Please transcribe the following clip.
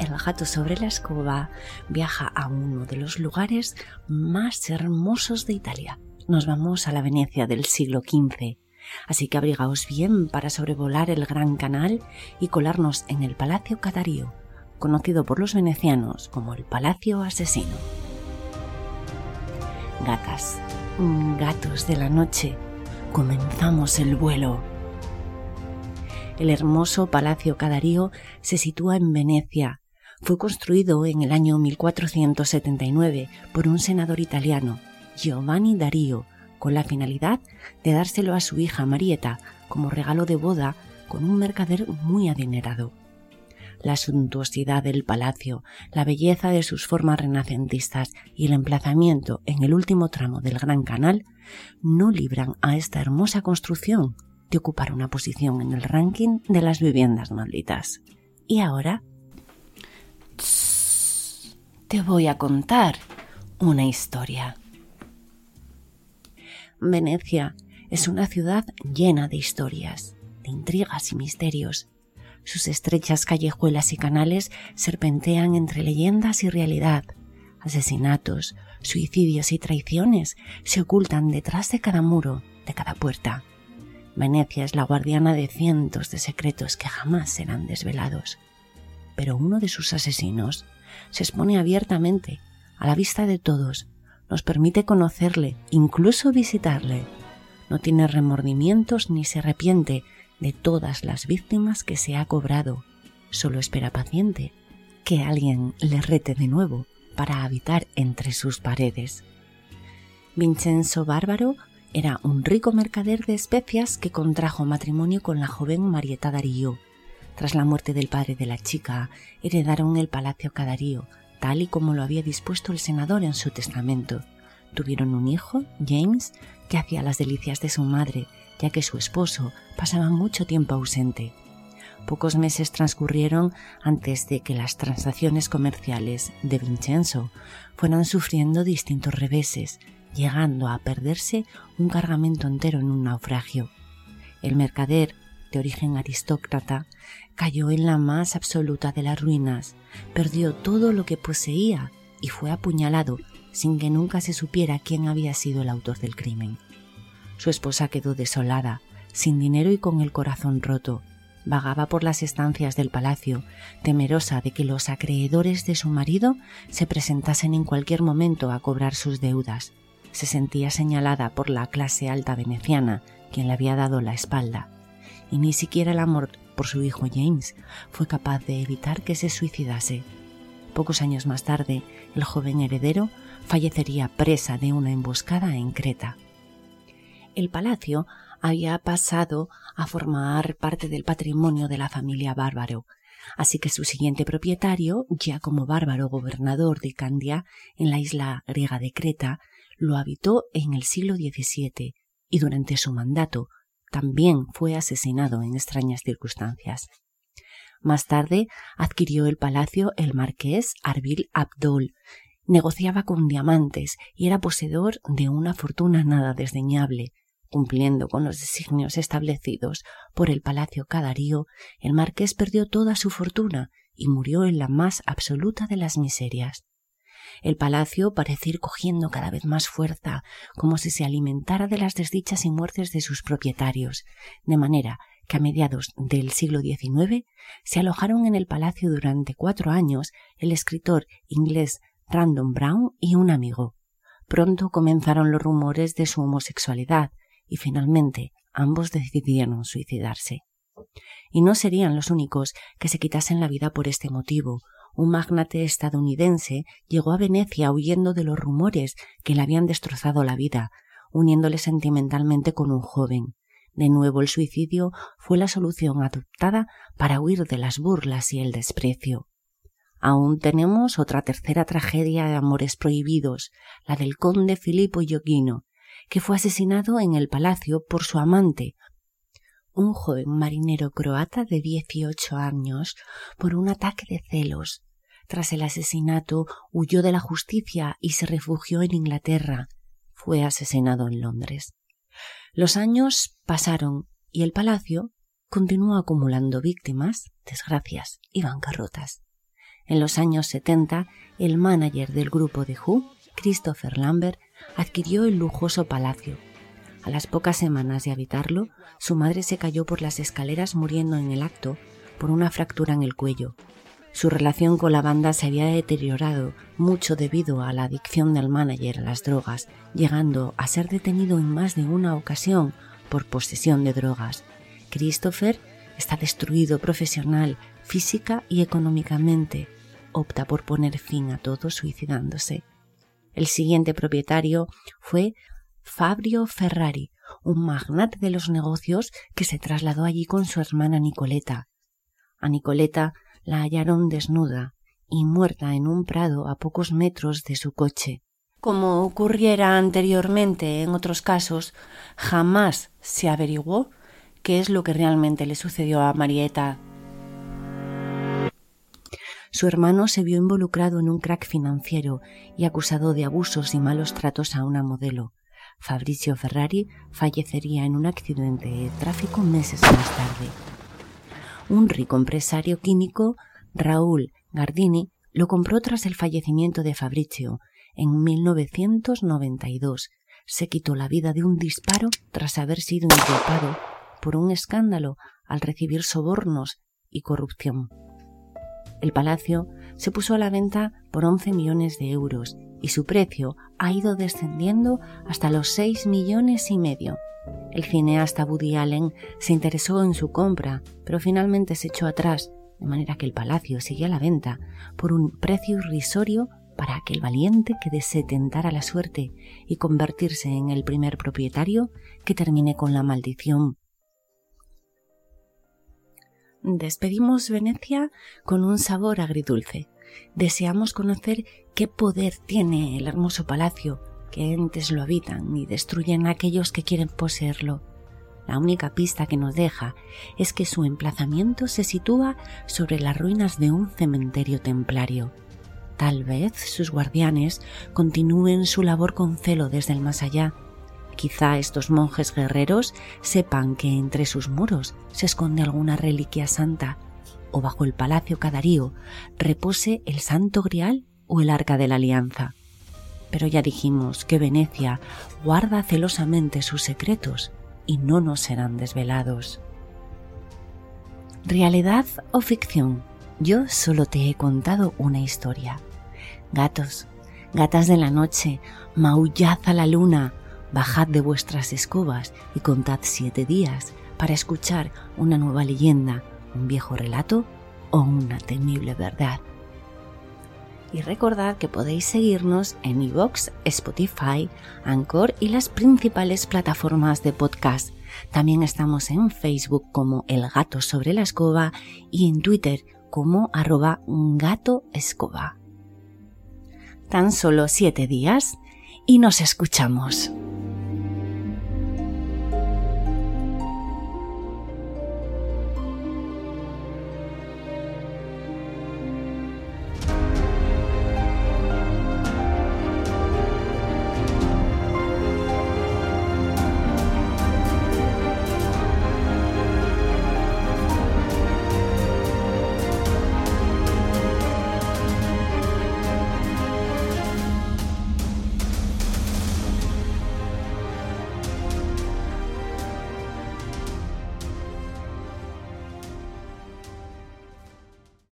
El gato sobre la escoba viaja a uno de los lugares más hermosos de Italia. Nos vamos a la Venecia del siglo XV, así que abrigaos bien para sobrevolar el Gran Canal y colarnos en el Palacio Ca'Dario, conocido por los venecianos como el Palacio Asesino. Gatas, gatos de la noche, comenzamos el vuelo. El hermoso Palacio Ca'Dario se sitúa en Venecia. Fue construido en el año 1479 por un senador italiano, Giovanni Dario, con la finalidad de dárselo a su hija Marietta como regalo de boda con un mercader muy adinerado. La suntuosidad del palacio, la belleza de sus formas renacentistas y el emplazamiento en el último tramo del Gran Canal no libran a esta hermosa construcción de ocupar una posición en el ranking de las viviendas malditas. Y ahora, te voy a contar una historia. Venecia es una ciudad llena de historias, de intrigas y misterios. Sus estrechas callejuelas y canales serpentean entre leyendas y realidad. Asesinatos, suicidios y traiciones se ocultan detrás de cada muro, de cada puerta. Venecia es la guardiana de cientos de secretos que jamás serán desvelados. Pero uno de sus asesinos se expone abiertamente, a la vista de todos, nos permite conocerle, incluso visitarle. No tiene remordimientos ni se arrepiente de todas las víctimas que se ha cobrado. Solo espera paciente que alguien le rete de nuevo para habitar entre sus paredes. Vincenzo Bárbaro era un rico mercader de especias que contrajo matrimonio con la joven Marietta Dario. Tras la muerte del padre de la chica, heredaron el Palacio Ca'Dario, tal y como lo había dispuesto el senador en su testamento. Tuvieron un hijo, James, que hacía las delicias de su madre, ya que su esposo pasaba mucho tiempo ausente. Pocos meses transcurrieron antes de que las transacciones comerciales de Vincenzo fueran sufriendo distintos reveses, llegando a perderse un cargamento entero en un naufragio. El mercader, de origen aristócrata, cayó en la más absoluta de las ruinas, perdió todo lo que poseía y fue apuñalado sin que nunca se supiera quién había sido el autor del crimen. Su esposa quedó desolada, sin dinero y con el corazón roto. Vagaba por las estancias del palacio, temerosa de que los acreedores de su marido se presentasen en cualquier momento a cobrar sus deudas. Se sentía señalada por la clase alta veneciana, quien le había dado la espalda, y ni siquiera el amor por su hijo James fue capaz de evitar que se suicidase. Pocos años más tarde, el joven heredero fallecería presa de una emboscada en Creta. El palacio había pasado a formar parte del patrimonio de la familia Bárbaro, así que su siguiente propietario, ya como Bárbaro gobernador de Candia en la isla griega de Creta, lo habitó en el siglo XVII y durante su mandato también fue asesinado en extrañas circunstancias. Más tarde adquirió el palacio el marqués Arbil Abdol. Negociaba con diamantes y era poseedor de una fortuna nada desdeñable, cumpliendo con los designios establecidos por el Palacio Ca'Dario. El marqués perdió toda su fortuna y murió en la más absoluta de las miserias. El palacio parecía ir cogiendo cada vez más fuerza, como si se alimentara de las desdichas y muertes de sus propietarios, de manera que a mediados del siglo XIX se alojaron en el palacio durante 4 años el escritor inglés Random Brown y un amigo. Pronto comenzaron los rumores de su homosexualidad y finalmente ambos decidieron suicidarse. Y no serían los únicos que se quitasen la vida por este motivo. Un magnate estadounidense llegó a Venecia huyendo de los rumores que le habían destrozado la vida, uniéndole sentimentalmente con un joven. De nuevo el suicidio fue la solución adoptada para huir de las burlas y el desprecio. Aún tenemos otra tercera tragedia de amores prohibidos, la del conde Filippo Ioguino, que fue asesinado en el palacio por su amante, un joven marinero croata de 18 años, por un ataque de celos. Tras el asesinato, huyó de la justicia y se refugió en Inglaterra. Fue asesinado en Londres. Los años pasaron y el palacio continuó acumulando víctimas, desgracias y bancarrotas. En los años 70, el manager del grupo The Who, Christopher Lambert, adquirió el lujoso palacio. A las pocas semanas de habitarlo, su madre se cayó por las escaleras muriendo en el acto por una fractura en el cuello. Su relación con la banda se había deteriorado mucho debido a la adicción del manager a las drogas, llegando a ser detenido en más de una ocasión por posesión de drogas. Christopher está destruido profesional, física y económicamente. Opta por poner fin a todo suicidándose. El siguiente propietario fue Fabio Ferrari, un magnate de los negocios que se trasladó allí con su hermana Nicoletta. A Nicoletta la hallaron desnuda y muerta en un prado a pocos metros de su coche. Como ocurriera anteriormente en otros casos, jamás se averiguó qué es lo que realmente le sucedió a Marietta. Su hermano se vio involucrado en un crack financiero y acusado de abusos y malos tratos a una modelo. Fabrizio Ferrari fallecería en un accidente de tráfico meses más tarde. Un rico empresario químico, Raúl Gardini, lo compró tras el fallecimiento de Fabrizio en 1992. Se quitó la vida de un disparo tras haber sido inculpado por un escándalo al recibir sobornos y corrupción. El palacio se puso a la venta por 11 millones de euros y su precio ha ido descendiendo hasta los 6 millones y medio. El cineasta Woody Allen se interesó en su compra, pero finalmente se echó atrás, de manera que el palacio sigue a la venta por un precio irrisorio para aquel valiente que desee tentar a la suerte y convertirse en el primer propietario que termine con la maldición. Despedimos Venecia con un sabor agridulce. Deseamos conocer qué poder tiene el hermoso palacio, qué entes lo habitan y destruyen a aquellos que quieren poseerlo. La única pista que nos deja es que su emplazamiento se sitúa sobre las ruinas de un cementerio templario. Tal vez sus guardianes continúen su labor con celo desde el más allá. Quizá estos monjes guerreros sepan que entre sus muros se esconde alguna reliquia santa, o bajo el palacio Ca'Dario repose el Santo Grial o el Arca de la Alianza. Pero ya dijimos que Venecia guarda celosamente sus secretos y no nos serán desvelados. ¿Realidad o ficción? Yo solo te he contado una historia. Gatos, gatas de la noche, maullad a la luna. Bajad de vuestras escobas y contad 7 días para escuchar una nueva leyenda, un viejo relato o una temible verdad. Y recordad que podéis seguirnos en iVoox, Spotify, Anchor y las principales plataformas de podcast. También estamos en Facebook como El Gato sobre la Escoba y en Twitter como @gatoescoba. Tan solo 7 días y nos escuchamos.